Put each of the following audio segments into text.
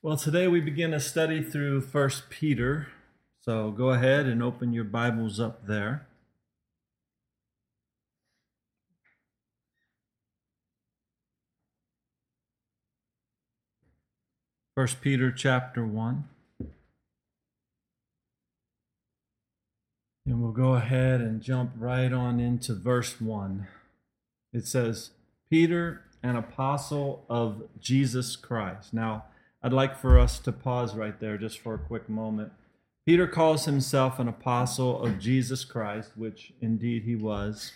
Well, today we begin a study through 1 Peter, so go ahead and open your Bibles up there. First Peter chapter 1. And we'll go ahead and jump right on into verse 1. It says, Peter, an apostle of Jesus Christ. Now, I'd like for us to pause right there just for a quick moment. Peter calls himself an apostle of Jesus Christ, which indeed he was.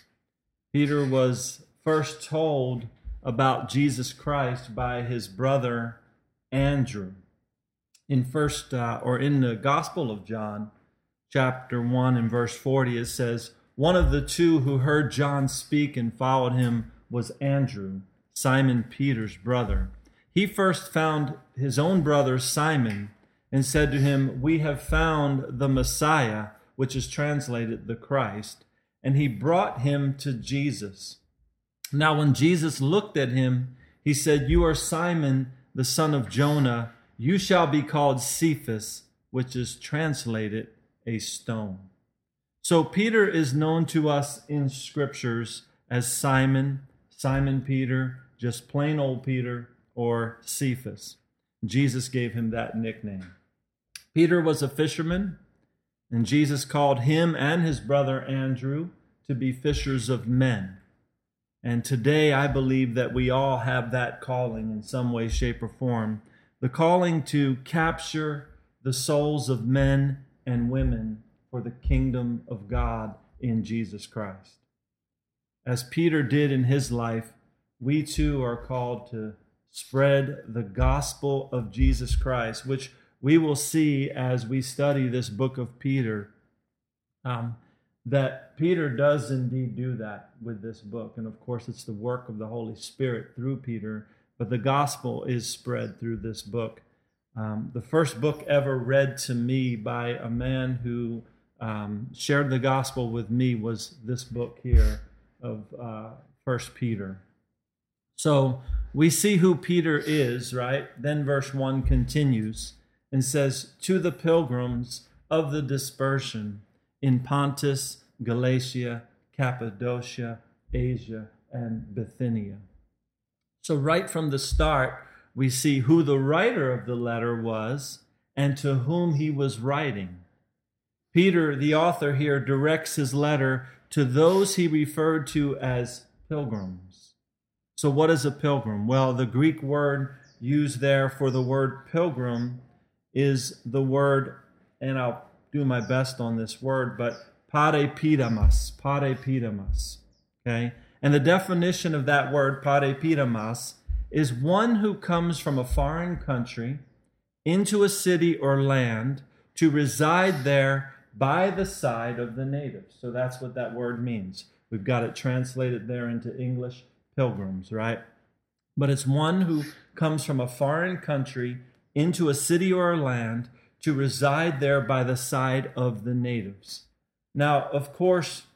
Peter was first told about Jesus Christ by his brother Andrew. In the Gospel of John, chapter 1 and verse 40, it says, one of the two who heard John speak and followed him was Andrew, Simon Peter's brother. He first found his own brother Simon and said to him, we have found the Messiah, which is translated the Christ, and he brought him to Jesus. Now when Jesus looked at him, he said, you are Simon, the son of Jonah. You shall be called Cephas, which is translated a stone. So Peter is known to us in scriptures as Simon, Simon Peter, just plain old Peter, or Cephas. Jesus gave him that nickname. Peter was a fisherman, and Jesus called him and his brother Andrew to be fishers of men. And today I believe that we all have that calling in some way, shape, or form. The calling to capture the souls of men and women for the kingdom of God in Jesus Christ. As Peter did in his life, we too are called to spread the gospel of Jesus Christ, which we will see as we study this book of Peter, that Peter does indeed do that with this book. And of course, it's the work of the Holy Spirit through Peter, but the gospel is spread through this book. The first book ever read to me by a man who shared the gospel with me was this book here of 1 Peter. So we see who Peter is, right? Then verse 1 continues and says, to the pilgrims of the dispersion in Pontus, Galatia, Cappadocia, Asia, and Bithynia. So right from the start, we see who the writer of the letter was and to whom he was writing. Peter, the author here, directs his letter to those he referred to as pilgrims. So what is a pilgrim? Well, the Greek word used there for the word pilgrim is the word, and I'll do my best on this word, but parepidamas, okay? And the definition of that word, parepidamas, is one who comes from a foreign country into a city or land to reside there by the side of the natives. So that's what that word means. We've got it translated there into English. Pilgrims, right? But it's one who comes from a foreign country into a city or a land to reside there by the side of the natives. Now, of course,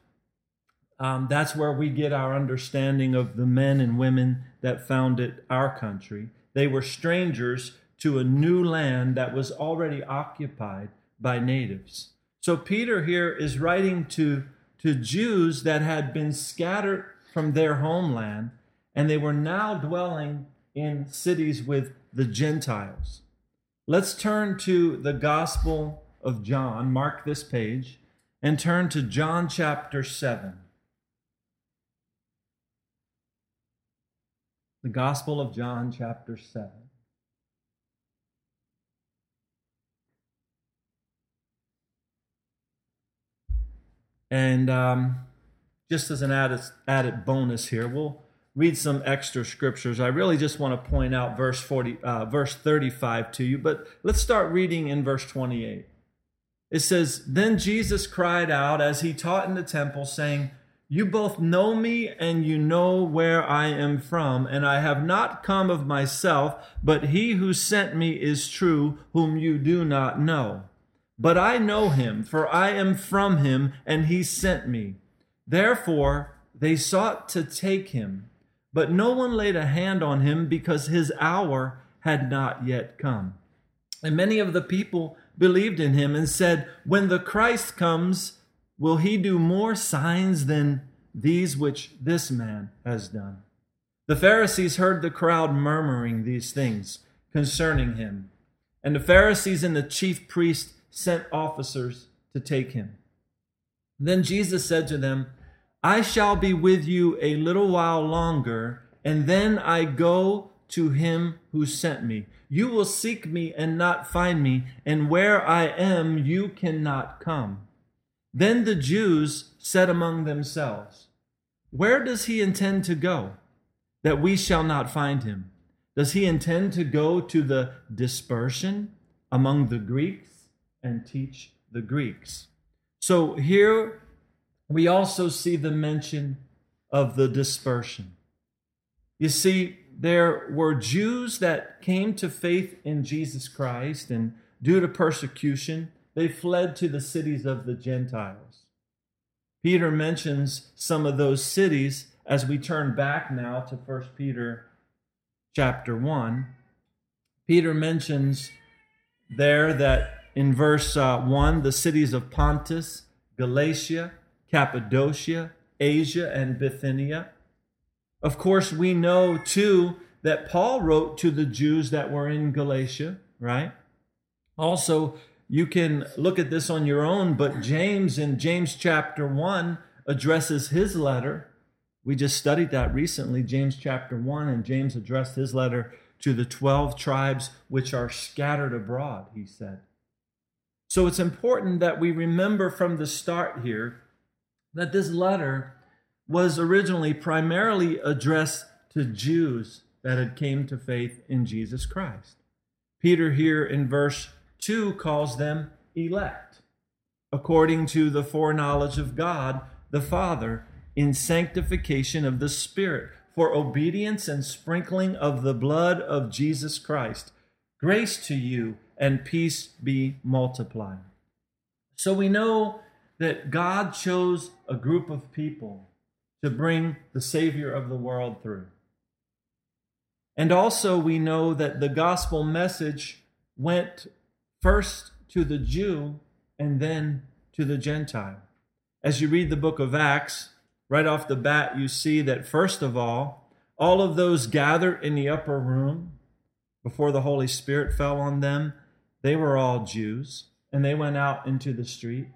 that's where we get our understanding of the men and women that founded our country. They were strangers to a new land that was already occupied by natives. So Peter here is writing to Jews that had been scattered from their homeland, and they were now dwelling in cities with the Gentiles. Let's turn to the Gospel of John, mark this page, and turn to John chapter 7. The Gospel of John chapter 7. And just as an added bonus here, we'll read some extra scriptures. I really just want to point out verse 35 to you, but let's start reading in verse 28. It says, then Jesus cried out as he taught in the temple, saying, you both know me and you know where I am from, and I have not come of myself, but he who sent me is true, whom you do not know. But I know him, for I am from him, and he sent me. Therefore, they sought to take him, but no one laid a hand on him because his hour had not yet come. And many of the people believed in him and said, when the Christ comes, will he do more signs than these which this man has done? The Pharisees heard the crowd murmuring these things concerning him. And the Pharisees and the chief priests sent officers to take him. Then Jesus said to them, I shall be with you a little while longer, and then I go to him who sent me. You will seek me and not find me, and where I am you cannot come. Then the Jews said among themselves, where does he intend to go, that we shall not find him? Does he intend to go to the dispersion among the Greeks and teach the Greeks? So here we also see the mention of the dispersion. You see, there were Jews that came to faith in Jesus Christ, and due to persecution, they fled to the cities of the Gentiles. Peter mentions some of those cities as we turn back now to 1 Peter chapter 1. Peter mentions there that in verse 1, the cities of Pontus, Galatia, Cappadocia, Asia, and Bithynia. Of course, we know too that Paul wrote to the Jews that were in Galatia, right? Also, you can look at this on your own, but James in James chapter 1 addresses his letter. We just studied that recently, James chapter 1, and James addressed his letter to the 12 tribes which are scattered abroad, he said. So it's important that we remember from the start here that this letter was originally primarily addressed to Jews that had came to faith in Jesus Christ. Peter here in verse 2 calls them elect, according to the foreknowledge of God the Father, in sanctification of the Spirit, for obedience and sprinkling of the blood of Jesus Christ. Grace to you and peace be multiplied. So we know that God chose a group of people to bring the Savior of the world through. And also we know that the gospel message went first to the Jew and then to the Gentile. As you read the book of Acts, right off the bat you see that first of all of those gathered in the upper room before the Holy Spirit fell on them, they were all Jews, and they went out into the street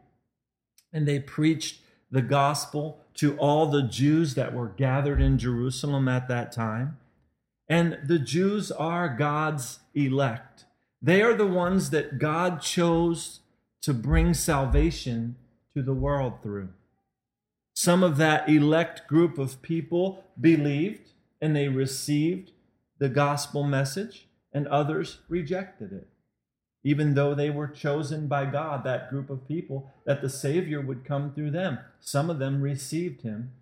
and they preached the gospel to all the Jews that were gathered in Jerusalem at that time. And the Jews are God's elect. They are the ones that God chose to bring salvation to the world through. Some of that elect group of people believed and they received the gospel message, and others rejected it. Even though they were chosen by God, that group of people, that the Savior would come through them. Some of them received him,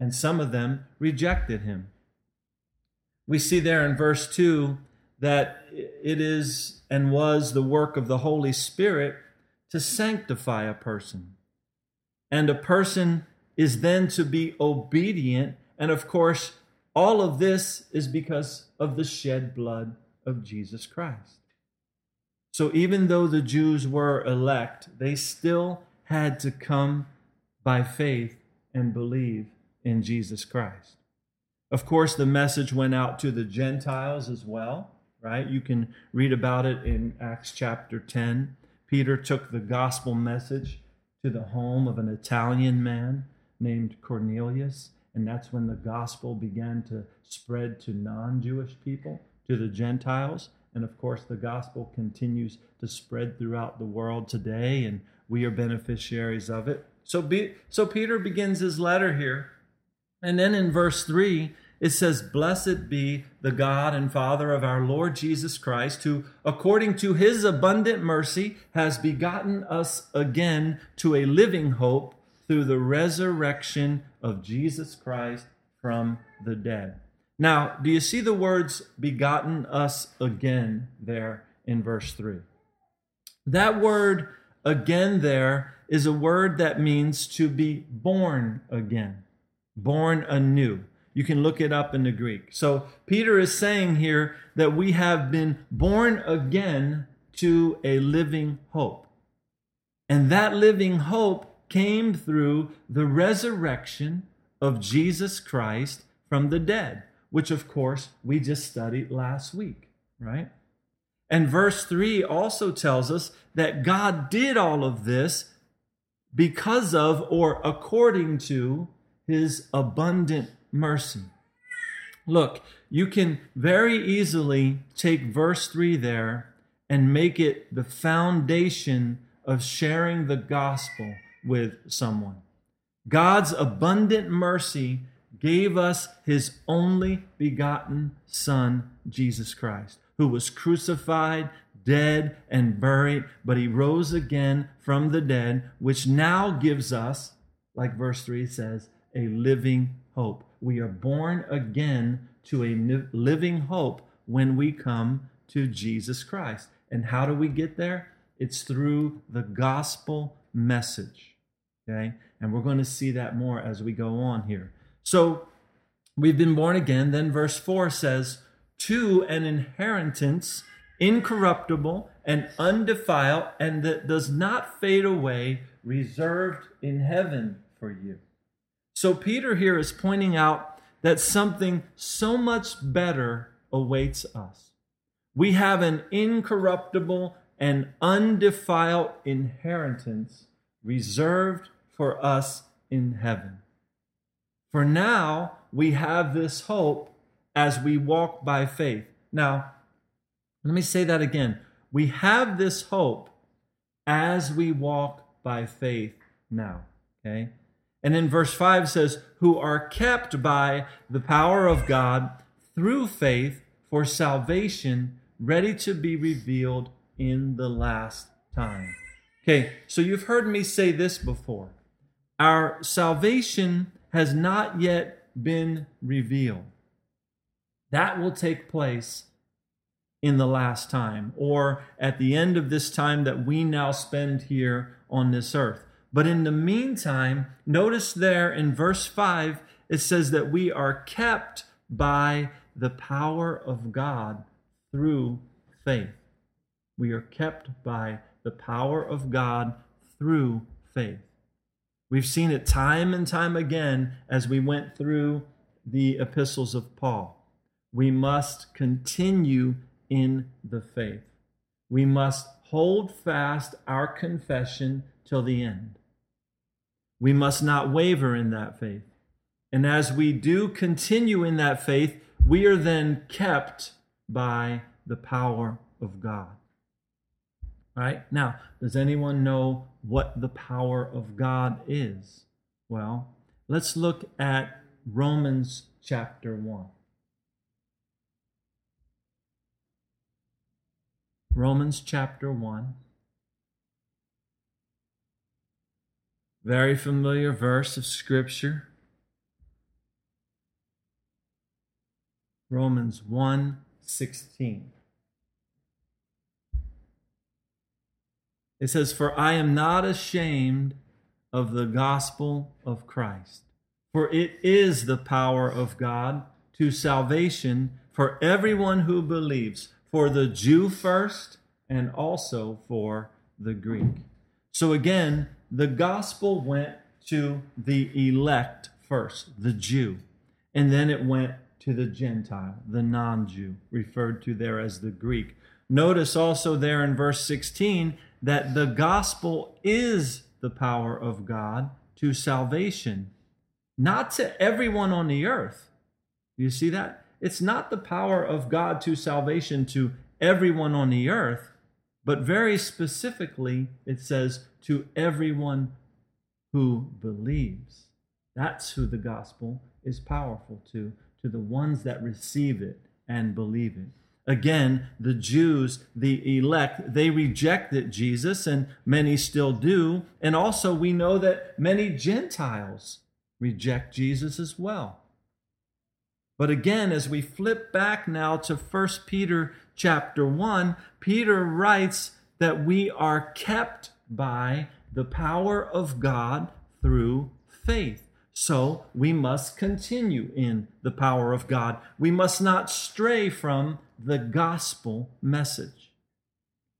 and some of them rejected him. We see there in verse 2 that it is and was the work of the Holy Spirit to sanctify a person. And a person is then to be obedient. And of course, all of this is because of the shed blood of Jesus Christ. So even though the Jews were elect, they still had to come by faith and believe in Jesus Christ. Of course, the message went out to the Gentiles as well, right? You can read about it in Acts chapter 10. Peter took the gospel message to the home of an Italian man named Cornelius, and that's when the gospel began to spread to non-Jewish people, to the Gentiles. And of course, the gospel continues to spread throughout the world today, and we are beneficiaries of it. So Peter begins his letter here. And then in verse 3, it says, blessed be the God and Father of our Lord Jesus Christ, who, according to his abundant mercy, has begotten us again to a living hope through the resurrection of Jesus Christ from the dead. Now, do you see the words begotten us again there in verse 3? That word again there is a word that means to be born again, born anew. You can look it up in the Greek. So Peter is saying here that we have been born again to a living hope. And that living hope came through the resurrection of Jesus Christ from the dead, which, of course, we just studied last week, right? And verse 3 also tells us that God did all of this because of or according to his abundant mercy. Look, you can very easily take verse 3 there and make it the foundation of sharing the gospel with someone. God's abundant mercy gave us his only begotten Son, Jesus Christ, who was crucified, dead, and buried, but he rose again from the dead, which now gives us, like verse 3 says, a living hope. We are born again to a living hope when we come to Jesus Christ. And how do we get there? It's through the gospel message, okay? And we're going to see that more as we go on here. So we've been born again. Then verse 4 says, to an inheritance incorruptible and undefiled and that does not fade away, reserved in heaven for you. So Peter here is pointing out that something so much better awaits us. We have an incorruptible and undefiled inheritance reserved for us in heaven. For now, we have this hope as we walk by faith. Now, let me say that again. We have this hope as we walk by faith now, okay? And then verse 5 says, who are kept by the power of God through faith for salvation, ready to be revealed in the last time. Okay, so you've heard me say this before. Our salvation has not yet been revealed. That will take place in the last time, or at the end of this time that we now spend here on this earth. But in the meantime, notice there in verse 5, it says that we are kept by the power of God through faith. We are kept by the power of God through faith. We've seen it time and time again as we went through the epistles of Paul. We must continue in the faith. We must hold fast our confession till the end. We must not waver in that faith. And as we do continue in that faith, we are then kept by the power of God. All right? Now, does anyone know what the power of God is? Well, let's look at Romans chapter 1. Romans chapter 1. Very familiar verse of Scripture. Romans 1:16. It says, for I am not ashamed of the gospel of Christ, for it is the power of God to salvation for everyone who believes, for the Jew first and also for the Greek. So again, the gospel went to the elect first, the Jew, and then it went to the Gentile, the non-Jew, referred to there as the Greek. Notice also there in verse 16 that the gospel is the power of God to salvation, not to everyone on the earth. Do you see that? It's not the power of God to salvation to everyone on the earth, but very specifically, it says, to everyone who believes. That's who the gospel is powerful to the ones that receive it and believe it. Again, the Jews, the elect, they rejected Jesus, and many still do. And also, we know that many Gentiles reject Jesus as well. But again, as we flip back now to 1 Peter chapter 1, Peter writes that we are kept by the power of God through faith. So we must continue in the power of God. We must not stray from the gospel message.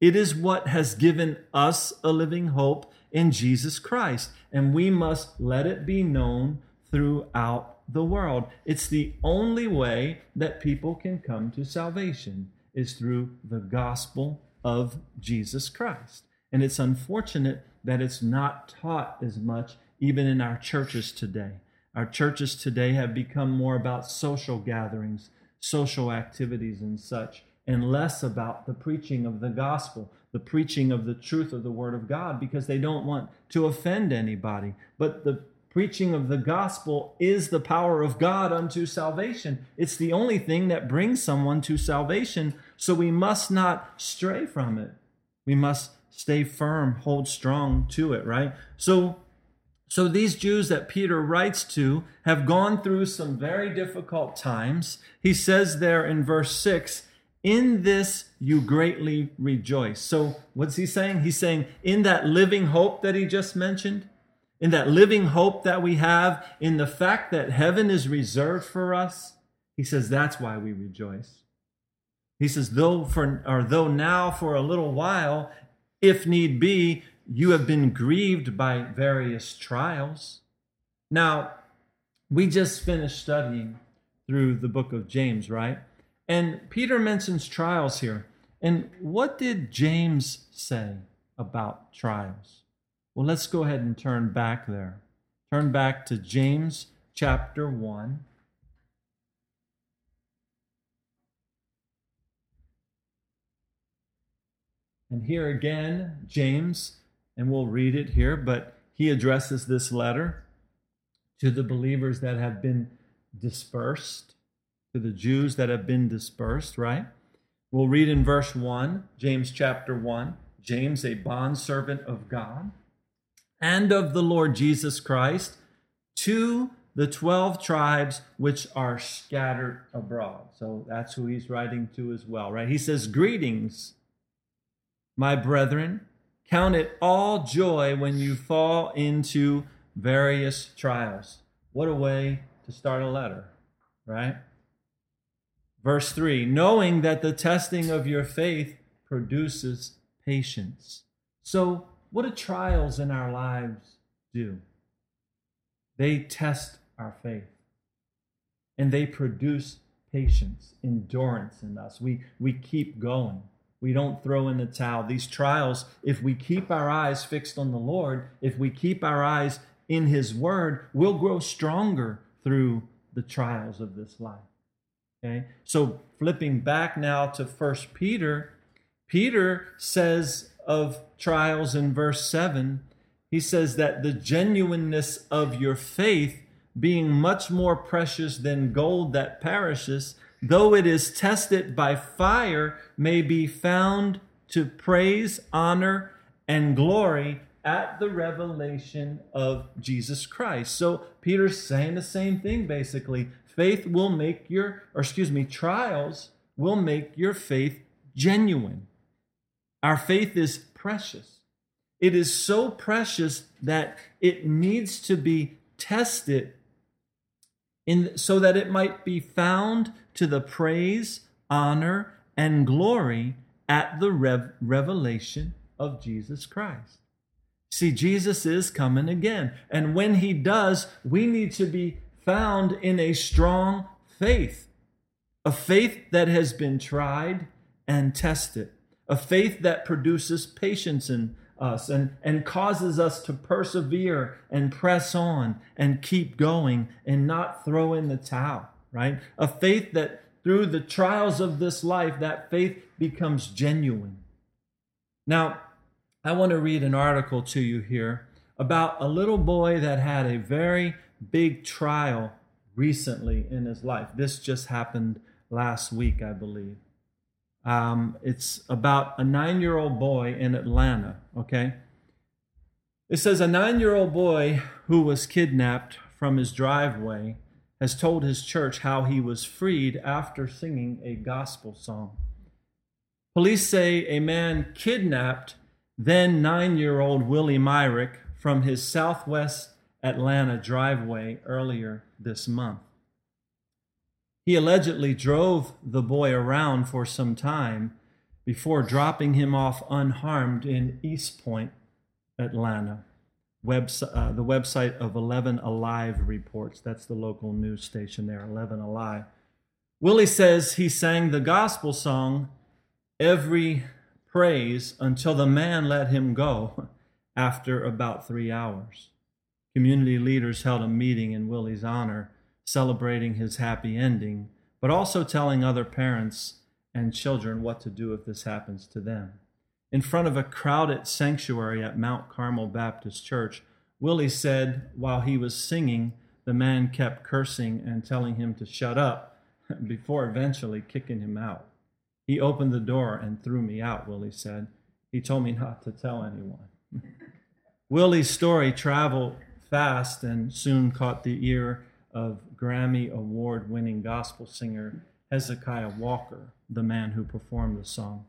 It is what has given us a living hope in Jesus Christ, and we must let it be known throughout the world. It's the only way that people can come to salvation is through the gospel of Jesus Christ. And it's unfortunate that it's not taught as much even in our churches today. Our churches today have become more about social gatherings, social activities and such, and less about the preaching of the gospel, the preaching of the truth of the Word of God, because they don't want to offend anybody. But the preaching of the gospel is the power of God unto salvation. It's the only thing that brings someone to salvation, so we must not stray from it. We must stay firm, hold strong to it, right? So these Jews that Peter writes to have gone through some very difficult times. He says there in verse 6, "In this you greatly rejoice." So what's he saying? He's saying in that living hope that he just mentioned, in that living hope that we have, in the fact that heaven is reserved for us, he says that's why we rejoice. He says, though now for a little while, if need be, you have been grieved by various trials. Now, we just finished studying through the book of James, right? And Peter mentions trials here. And what did James say about trials? Well, let's go ahead and turn back there. Turn back to James chapter 1. And here again, James, and we'll read it here, but he addresses this letter to the believers that have been dispersed, to the Jews that have been dispersed, right? We'll read in verse 1, James chapter 1, James, a bondservant of God and of the Lord Jesus Christ, to the 12 tribes which are scattered abroad. So that's who he's writing to as well, right? He says, "Greetings, my brethren. Count it all joy when you fall into various trials." What a way to start a letter, right? Verse 3, "Knowing that the testing of your faith produces patience." So what do trials in our lives do? They test our faith, and they produce patience, endurance in us. We keep going. We don't throw in the towel. These trials, if we keep our eyes fixed on the Lord, if we keep our eyes in His Word, we'll grow stronger through the trials of this life. Okay? So flipping back now to 1 Peter, Peter says of trials in verse 7, he says that the genuineness of your faith, being much more precious than gold that perishes, though it is tested by fire, may be found to praise, honor, and glory at the revelation of Jesus Christ. So Peter's saying the same thing, basically. Trials will make your faith genuine. Our faith is precious. It is so precious that it needs to be tested so that it might be found to the praise, honor, and glory at the revelation of Jesus Christ. See, Jesus is coming again. And when He does, we need to be found in a strong faith, a faith that has been tried and tested, a faith that produces patience in us and causes us to persevere and press on and keep going and not throw in the towel, right? A faith that through the trials of this life, that faith becomes genuine. Now, I want to read an article to you here about a little boy that had a very big trial recently in his life. This just happened last week, I believe. It's about a 9-year-old boy in Atlanta, okay? It says, a 9-year-old boy who was kidnapped from his driveway has told his church how he was freed after singing a gospel song. Police say a man kidnapped then 9-year-old Willie Myrick from his southwest Atlanta driveway earlier this month. He allegedly drove the boy around for some time before dropping him off unharmed in East Point, Atlanta. The website of 11 Alive reports. That's the local news station there, 11 Alive. Willie says he sang the gospel song, Every Praise, until the man let him go after about 3 hours. Community leaders held a meeting in Willie's honor, celebrating his happy ending, but also telling other parents and children what to do if this happens to them. In front of a crowded sanctuary at Mount Carmel Baptist Church, Willie said while he was singing, the man kept cursing and telling him to shut up before eventually kicking him out. He opened the door and threw me out, Willie said. He told me not to tell anyone. Willie's story traveled fast and soon caught the ear of Grammy Award-winning gospel singer Hezekiah Walker, the man who performed the song.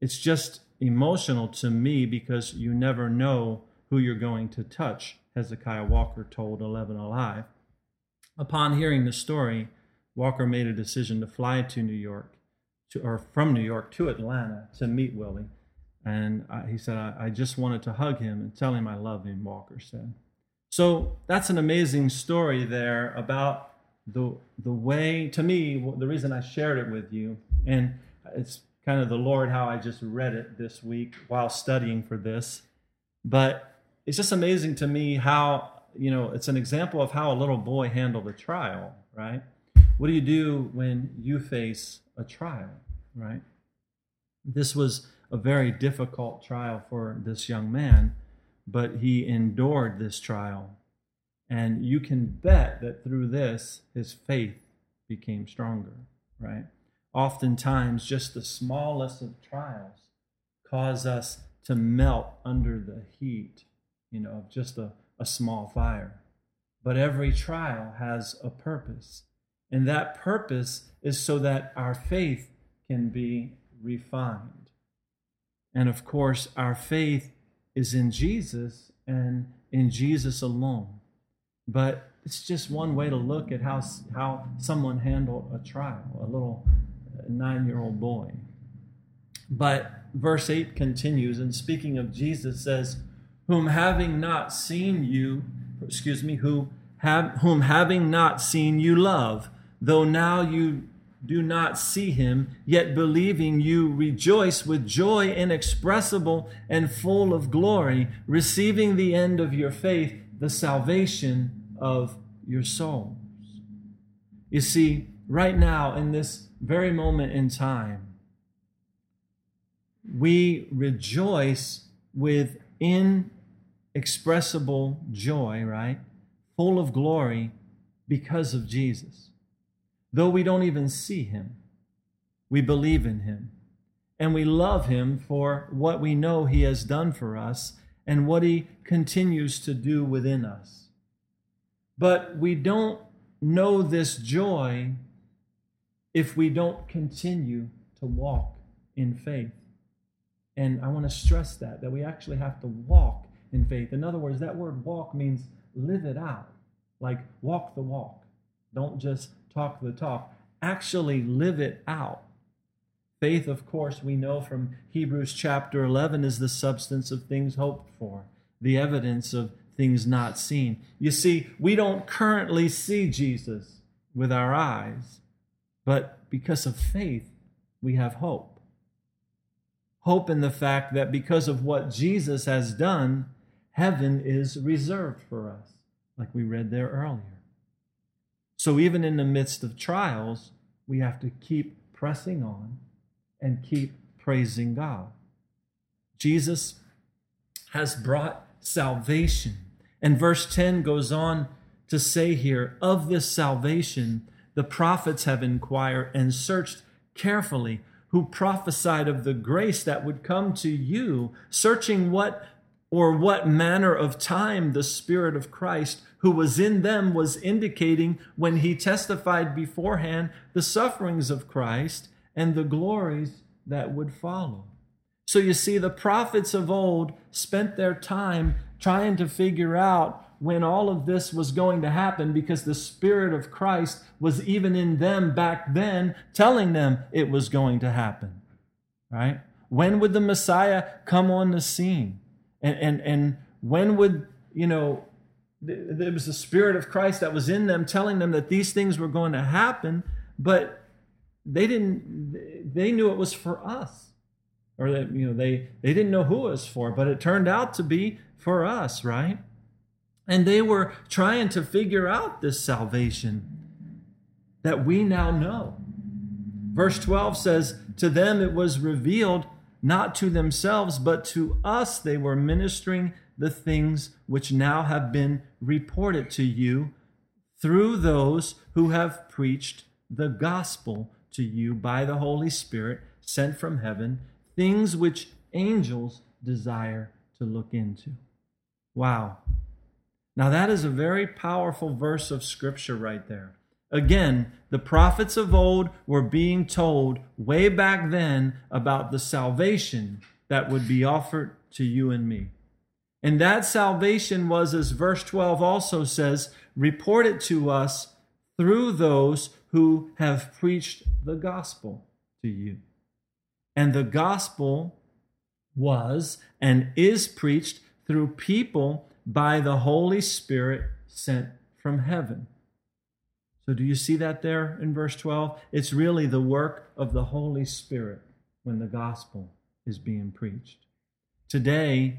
It's just emotional to me because you never know who you're going to touch, Hezekiah Walker told 11 Alive. Upon hearing the story, Walker made a decision to fly to from New York to Atlanta to meet Willie. And he said, I just wanted to hug him and tell him I love him, Walker said. So that's an amazing story there about the way, to me, the reason I shared it with you, and it's kind of the Lord, how I just read it this week while studying for this. But it's just amazing to me how, it's an example of how a little boy handled a trial, right? What do you do when you face a trial, right? This was a very difficult trial for this young man, but he endured this trial. And you can bet that through this, his faith became stronger, right? Oftentimes, just the smallest of trials cause us to melt under the heat, of just a small fire. But every trial has a purpose. And that purpose is so that our faith can be refined. And of course, our faith is in Jesus and in Jesus alone. But it's just one way to look at how someone handled a trial, a little 9-year-old boy. But verse 8 continues, and speaking of Jesus, says, whom having not seen you love, though now you do not see him, yet believing you rejoice with joy inexpressible and full of glory, receiving the end of your faith, the salvation of your souls. You see, right now in this very moment in time, we rejoice with inexpressible joy, right? Full of glory because of Jesus. Though we don't even see him, we believe in him. And we love him for what we know he has done for us and what he continues to do within us. But we don't know this joy if we don't continue to walk in faith. And I want to stress that we actually have to walk in faith. In other words, that word walk means live it out. Like walk the walk. Don't just talk the talk. Actually live it out. Faith, of course, we know from Hebrews chapter 11 is the substance of things hoped for, the evidence of things not seen. You see, we don't currently see Jesus with our eyes. But because of faith, we have hope. Hope in the fact that because of what Jesus has done, heaven is reserved for us, like we read there earlier. So even in the midst of trials, we have to keep pressing on and keep praising God. Jesus has brought salvation. And verse 10 goes on to say here, of this salvation, the prophets have inquired and searched carefully, who prophesied of the grace that would come to you, searching what manner of time the Spirit of Christ who was in them was indicating when he testified beforehand the sufferings of Christ and the glories that would follow. So you see, the prophets of old spent their time trying to figure out when all of this was going to happen, because the Spirit of Christ was even in them back then telling them it was going to happen, right? When would the Messiah come on the scene? And when would, you know, there was the Spirit of Christ that was in them telling them that these things were going to happen, but they didn't, they knew it was for us. Or that, you know, they didn't know who it was for, but it turned out to be for us, right? And they were trying to figure out this salvation that we now know. Verse 12 says, to them it was revealed, not to themselves, but to us they were ministering the things which now have been reported to you through those who have preached the gospel to you by the Holy Spirit sent from heaven, things which angels desire to look into. Wow. Now that is a very powerful verse of Scripture right there. Again, the prophets of old were being told way back then about the salvation that would be offered to you and me. And that salvation was, as verse 12 also says, reported to us through those who have preached the gospel to you. And the gospel was and is preached through people by the Holy Spirit sent from heaven. So do you see that there in verse 12? It's really the work of the Holy Spirit when the gospel is being preached. Today,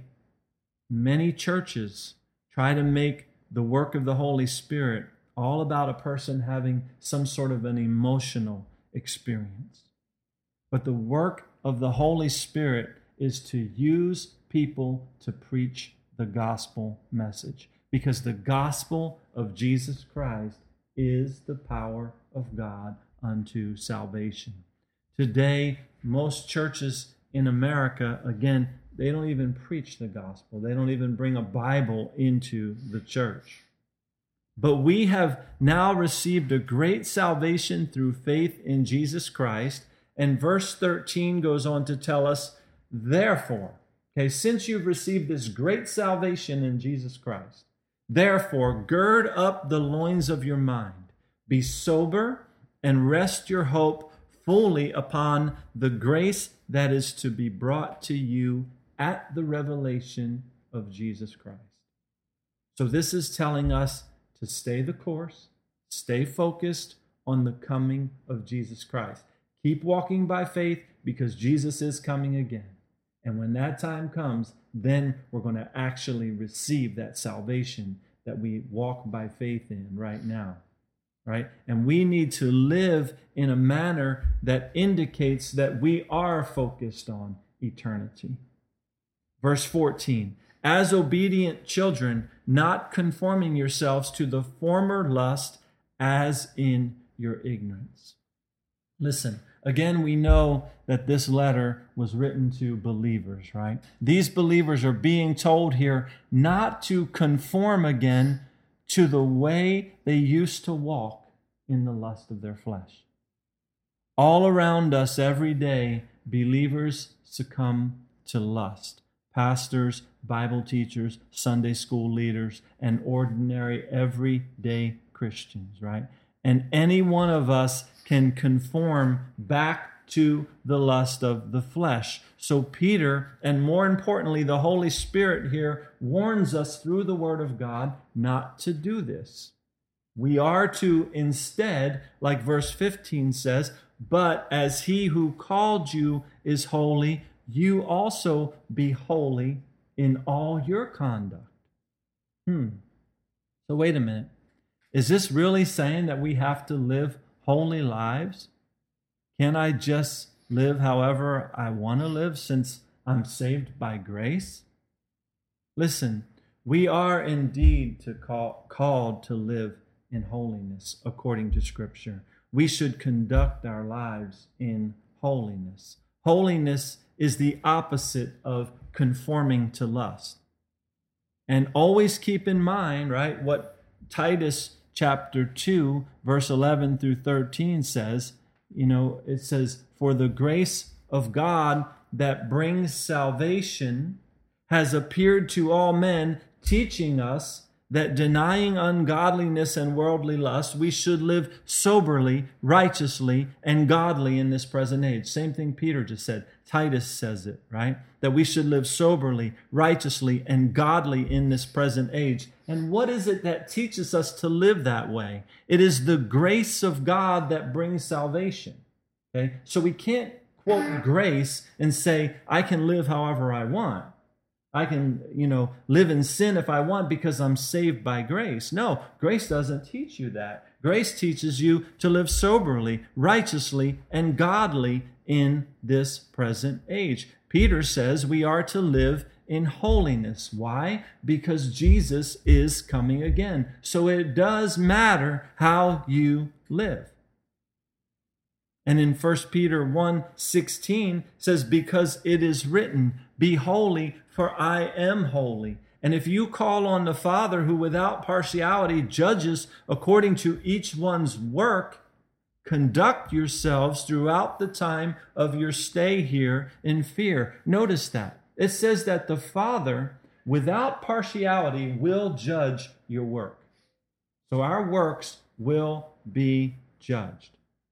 many churches try to make the work of the Holy Spirit all about a person having some sort of an emotional experience. But the work of the Holy Spirit is to use people to preach the gospel message, because the gospel of Jesus Christ is the power of God unto salvation. Today, most churches in America, again, they don't even preach the gospel. They don't even bring a Bible into the church. But we have now received a great salvation through faith in Jesus Christ. And verse 13 goes on to tell us, therefore, okay, since you've received this great salvation in Jesus Christ, therefore, gird up the loins of your mind, be sober, and rest your hope fully upon the grace that is to be brought to you at the revelation of Jesus Christ. So this is telling us to stay the course, stay focused on the coming of Jesus Christ. Keep walking by faith, because Jesus is coming again. And when that time comes, then we're going to actually receive that salvation that we walk by faith in right now, right? And we need to live in a manner that indicates that we are focused on eternity. Verse 14, as obedient children, not conforming yourselves to the former lust as in your ignorance. Listen. Again, we know that this letter was written to believers, right? These believers are being told here not to conform again to the way they used to walk in the lust of their flesh. All around us every day, believers succumb to lust. Pastors, Bible teachers, Sunday school leaders, and ordinary everyday Christians, right? And any one of us can conform back to the lust of the flesh. So Peter, and more importantly, the Holy Spirit here, warns us through the Word of God not to do this. We are to instead, like verse 15 says, but as he who called you is holy, you also be holy in all your conduct. So wait a minute. Is this really saying that we have to live holy lives? Can I just live however I want to live since I'm saved by grace? Listen, we are indeed called to live in holiness according to Scripture. We should conduct our lives in holiness. Holiness is the opposite of conforming to lust. And always keep in mind, right, what Titus chapter 2, verse 11 through 13 says, you know, it says, for the grace of God that brings salvation has appeared to all men, teaching us that denying ungodliness and worldly lust, we should live soberly, righteously, and godly in this present age. Same thing Peter just said. Titus says it, right? That we should live soberly, righteously, and godly in this present age. And what is it that teaches us to live that way? It is the grace of God that brings salvation. Okay? So we can't quote grace and say, I can live however I want. I can, live in sin if I want because I'm saved by grace. No, grace doesn't teach you that. Grace teaches you to live soberly, righteously, and godly in this present age. Peter says we are to live in holiness. Why? Because Jesus is coming again. So it does matter how you live. And in 1 Peter 1:16 says, because it is written, be holy, for I am holy. And if you call on the Father, who without partiality judges according to each one's work, conduct yourselves throughout the time of your stay here in fear. Notice that. It says that the Father, without partiality, will judge your work. So our works will be judged.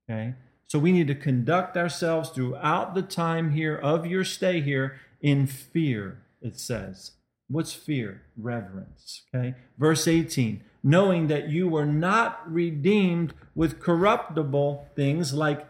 Okay? So we need to conduct ourselves throughout the time here of your stay here in fear, it says. What's fear? Reverence. Okay. Verse 18, knowing that you were not redeemed with corruptible things like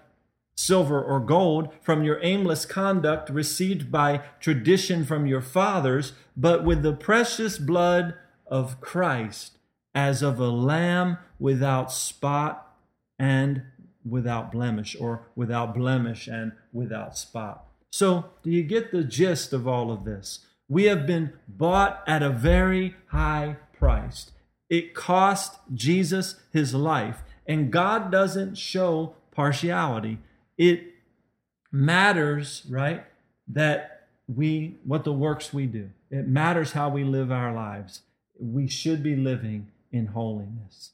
silver or gold from your aimless conduct received by tradition from your fathers, but with the precious blood of Christ, as of a lamb without spot and without blemish, or without blemish and without spot. So, do you get the gist of all of this? We have been bought at a very high price. It cost Jesus his life, and God doesn't show partiality. It matters, right, that what the works we do. It matters how we live our lives. We should be living in holiness,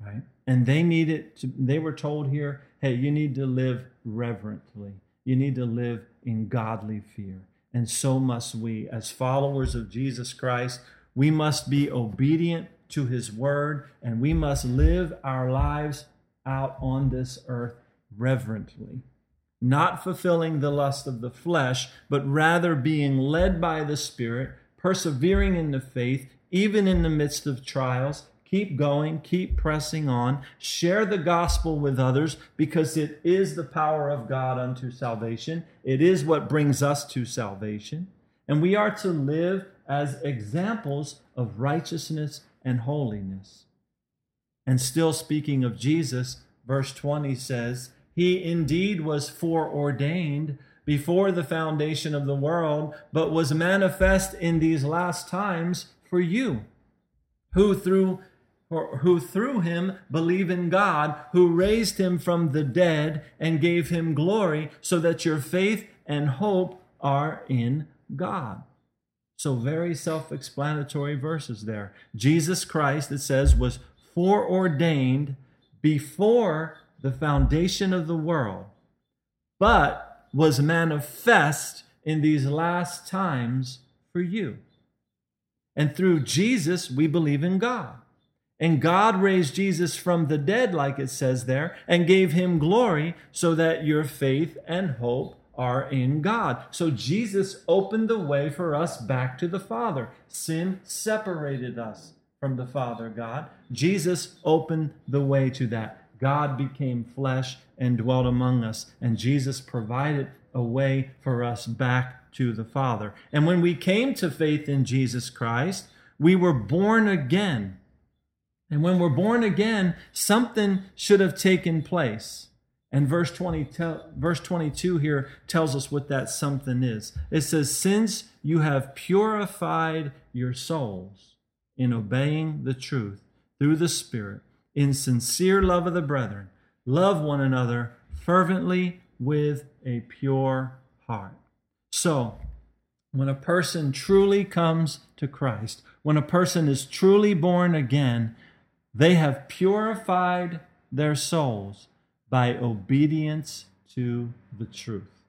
right? And they were told here, hey, you need to live reverently. You need to live in godly fear. And so must we. As followers of Jesus Christ, we must be obedient to his word, and we must live our lives out on this earth reverently, not fulfilling the lust of the flesh, but rather being led by the Spirit, persevering in the faith, even in the midst of trials. Keep going, keep pressing on, share the gospel with others, because it is the power of God unto salvation. It is what brings us to salvation. And we are to live as examples of righteousness and holiness. And still speaking of Jesus, verse 20 says, he indeed was foreordained before the foundation of the world, but was manifest in these last times for you, who through him believe in God, who raised him from the dead and gave him glory, so that your faith and hope are in God. So very self-explanatory verses there. Jesus Christ, it says, was foreordained before the foundation of the world, but was manifest in these last times for you. And through Jesus, we believe in God. And God raised Jesus from the dead, like it says there, and gave him glory, so that your faith and hope are in God. So Jesus opened the way for us back to the Father. Sin separated us from the Father God. Jesus opened the way to that. God became flesh and dwelt among us. And Jesus provided a way for us back to the Father. And when we came to faith in Jesus Christ, we were born again. And when we're born again, something should have taken place. And verse 22 here tells us what that something is. It says, since you have purified your souls in obeying the truth through the Spirit, in sincere love of the brethren, love one another fervently with a pure heart. So, when a person truly comes to Christ, when a person is truly born again, they have purified their souls by obedience to the truth.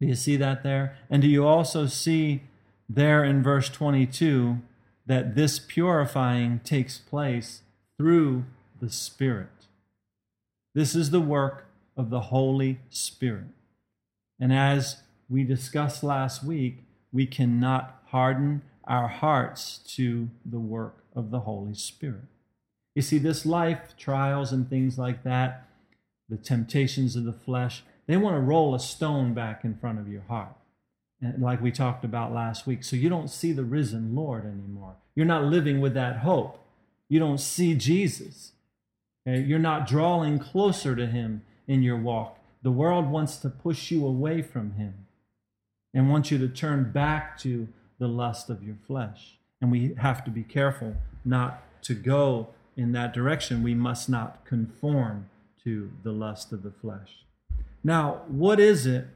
Do you see that there? And do you also see there in verse 22 that this purifying takes place through the Spirit. This is the work of the Holy Spirit. And as we discussed last week, we cannot harden our hearts to the work of the Holy Spirit. You see, this life, trials and things like that, the temptations of the flesh, they want to roll a stone back in front of your heart, and like we talked about last week. So you don't see the risen Lord anymore. You're not living with that hope. You don't see Jesus. Okay? You're not drawing closer to him in your walk. The world wants to push you away from him and wants you to turn back to the lust of your flesh. And we have to be careful not to go in that direction. We must not conform to the lust of the flesh. Now, what is it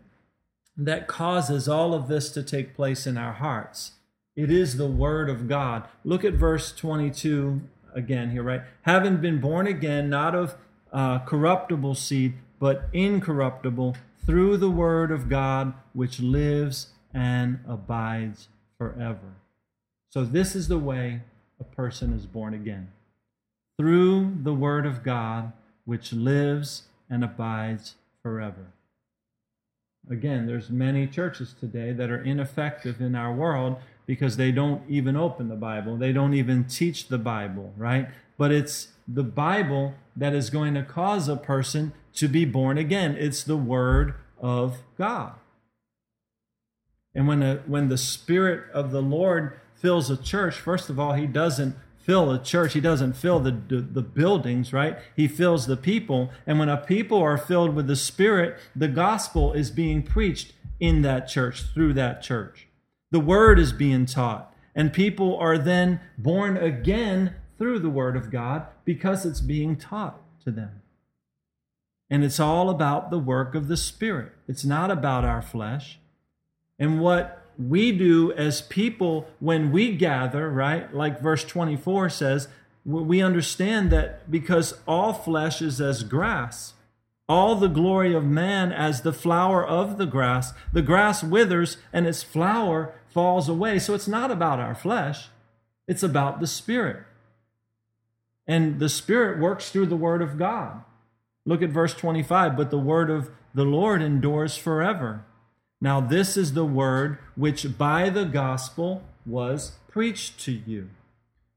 that causes all of this to take place in our hearts? It is the Word of God. Look at verse 22 again here, right? Having been born again, not of corruptible seed, but incorruptible, through the Word of God, which lives and abides forever. So this is the way a person is born again. Through the Word of God, which lives and abides forever. Again, there's many churches today that are ineffective in our world because they don't even open the Bible. They don't even teach the Bible, right? But it's the Bible that is going to cause a person to be born again. It's the Word of God. And when the Spirit of the Lord fills a church, first of all, he doesn't fill a church. He doesn't fill the buildings, right? He fills the people. And when a people are filled with the Spirit, the gospel is being preached in that church, through that church. The Word is being taught. And people are then born again through the Word of God because it's being taught to them. And it's all about the work of the Spirit. It's not about our flesh. And what we do as people when we gather, right? Like verse 24 says, we understand that because all flesh is as grass, all the glory of man as the flower of the grass withers and its flower falls away. So it's not about our flesh, it's about the Spirit. And the Spirit works through the Word of God. Look at verse 25, but the word of the Lord endures forever. Now this is the word which by the gospel was preached to you.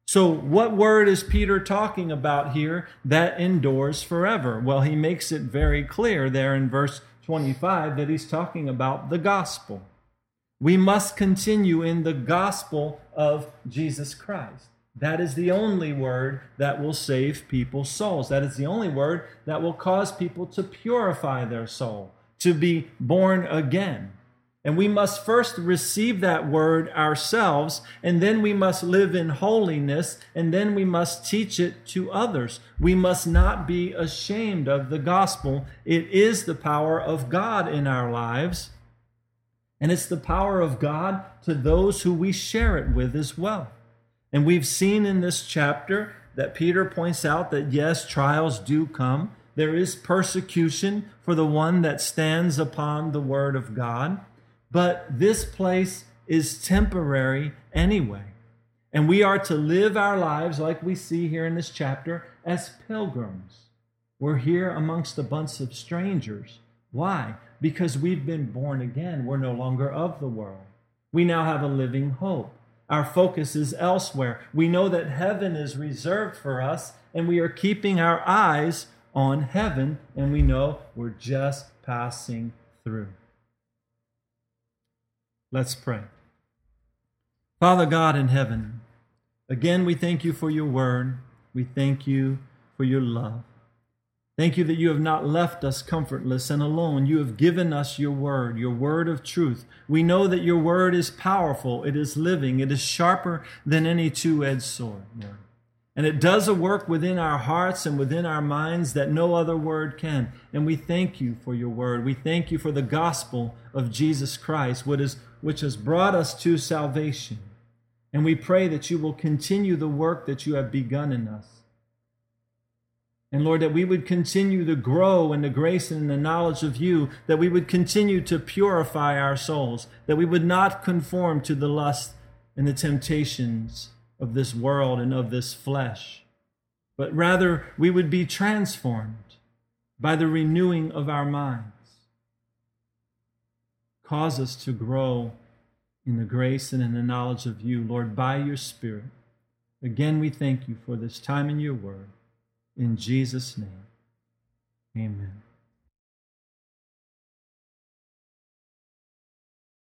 So what word is Peter talking about here that endures forever? Well, he makes it very clear there in verse 25 that he's talking about the gospel. We must continue in the gospel of Jesus Christ. That is the only word that will save people's souls. That is the only word that will cause people to purify their soul, to be born again. And we must first receive that word ourselves, and then we must live in holiness, and then we must teach it to others. We must not be ashamed of the gospel. It is the power of God in our lives, and it's the power of God to those who we share it with as well. And we've seen in this chapter that Peter points out that yes, trials do come. There is persecution for the one that stands upon the Word of God. But this place is temporary anyway. And we are to live our lives, like we see here in this chapter, as pilgrims. We're here amongst a bunch of strangers. Why? Because we've been born again. We're no longer of the world. We now have a living hope. Our focus is elsewhere. We know that heaven is reserved for us, and we are keeping our eyes on heaven, and we know we're just passing through. Let's pray. Father God in heaven, again we thank you for your word. We thank you for your love. Thank you that you have not left us comfortless and alone. You have given us your word of truth. We know that your word is powerful, it is living, it is sharper than any two-edged sword, Lord. And it does a work within our hearts and within our minds that no other word can. And we thank you for your word. We thank you for the gospel of Jesus Christ, which has brought us to salvation. And we pray that you will continue the work that you have begun in us. And Lord, that we would continue to grow in the grace and in the knowledge of you, that we would continue to purify our souls, that we would not conform to the lust and the temptations of this world and of this flesh, but rather we would be transformed by the renewing of our minds. Cause us to grow in the grace and in the knowledge of you, Lord, by your Spirit. Again, we thank you for this time in your word. In Jesus' name, amen.